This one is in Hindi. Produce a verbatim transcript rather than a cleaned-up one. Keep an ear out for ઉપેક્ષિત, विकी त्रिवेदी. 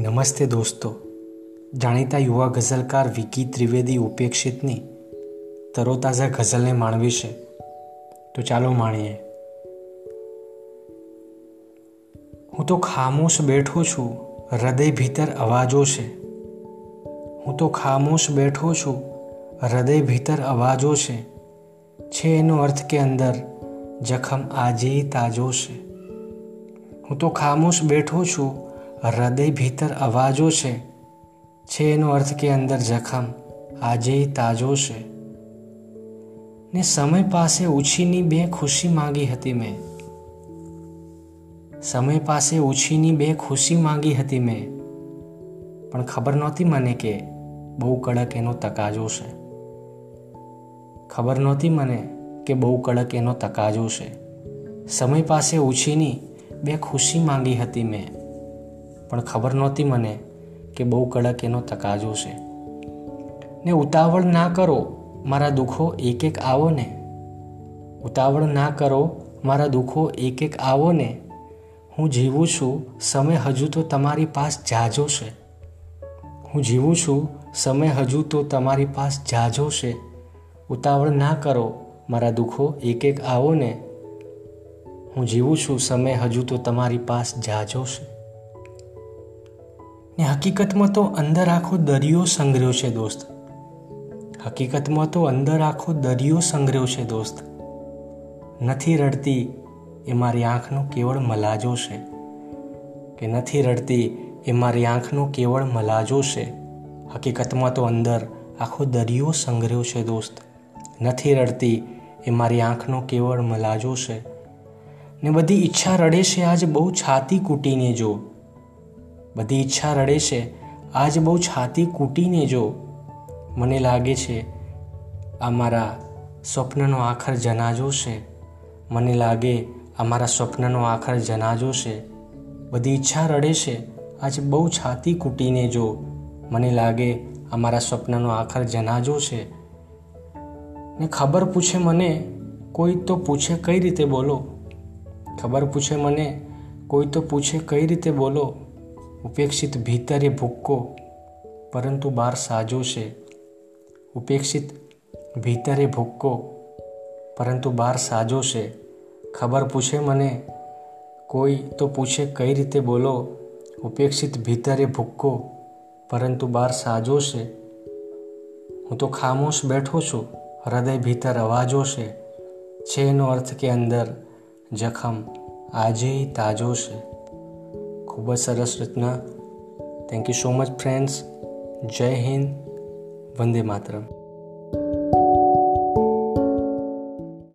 नमस्ते दोस्तों, जाणीता युवा गज़लकार विकी त्रिवेदी उपेक्षितनी तरोताज़ा गज़ल ने माणवी छे, तो चालो माणीए। हूँ तो खामोश बैठो छू, हृदय भीतर अवाजों छे। हूँ तो खामोश बैठो छू, हृदय भीतर अवाजों छे। छे एनो अर्थ के अंदर जखम आजे ताजो छे। हूँ तो खामोश बैठो छू, हृदय भीतर अवाजों से छे एनो अर्थ के अंदर जखम आजे ताजो से। ने समय पासे उछीनी बे खुशी मांगी हती मैं। समय पासे उछीनी बे खुशी मांगी हती मैं, पण खबर नहोती मने के बहु कड़क एनो तकाजो से। खबर नहोती मने के बहु कड़क एनो तकाजो से। समय पासे उछीनी बे खुशी मांगी हती मैं, पण खबर नहोती मने के बहु कड़क एनो तकाजो छे। ने उतावल ना करो मारा दुखो एक एक आवो ने। उतावल ना करो मारा दुखो एक एक आवो ने। हूँ जीवू छू, समय हजू तो तमारी पास जाजो छे। हूँ जीवू छू, समय हजू तो तमारी पास जाजो छे। उतावल ना करो मारा दुखो एक एक आवो ने। हूँ जीवू छू, समय हजू तो तमारी पास जाजो छे। ने हकीकत में तो अंदर आखो दरियो संग्रह्यो छे दोस्त। हकीकत में तो अंदर आखो दरियो संग्रह्यो छे दोस्त। नथी रड़ती ए मारी आँखनो केवल मलाजो छे। के नथी रड़ती ए मारी आँखनो केवल मलाजो छे। हकीकत में तो अंदर आखो दरियो संग्रह्यो छे दोस्त। नथी रड़ती ए मारी आँखनो केवल मलाजो छे। ने बधी इच्छा रड़े छे आज बहु छाती कूटीने जो। बधी इच्छा रड़े छे आज बहु छाती कूटीने जो। मने लागे छे आ मारा स्वप्ननो आखर जनाजो छे। मने लागे आ मारा स्वप्ननो आखर जनाजो छे। बधी इच्छा रड़े छे आज बहु छाती कूटीने जो। मने लागे आ मारा स्वप्ननो आखर जनाजो छे। ने खबर पूछे मने कोई तो पूछे कई रीते बोलो। खबर पूछे मने कोई तो पूछे कई रीते बोलो। उपेक्षित भीतरे भूक्को परंतु बार साजो छे। उपेक्षित भीतरे भूक्को परंतु बार साजो छे। खबर पूछे मने कोई तो पूछे कई रीते बोलो। उपेक्षित भीतरे भूक्को परंतु बार साजो छे। हूँ तो खामोश बैठो छू, हृदय भीतर अवाजो छे। छे एनो अर्थ के अंदर जखम आजे ताजो छे। ખૂબ જ સરસ રચના. Thank you so much friends. જય હિન્દ. વંદે માતરમ.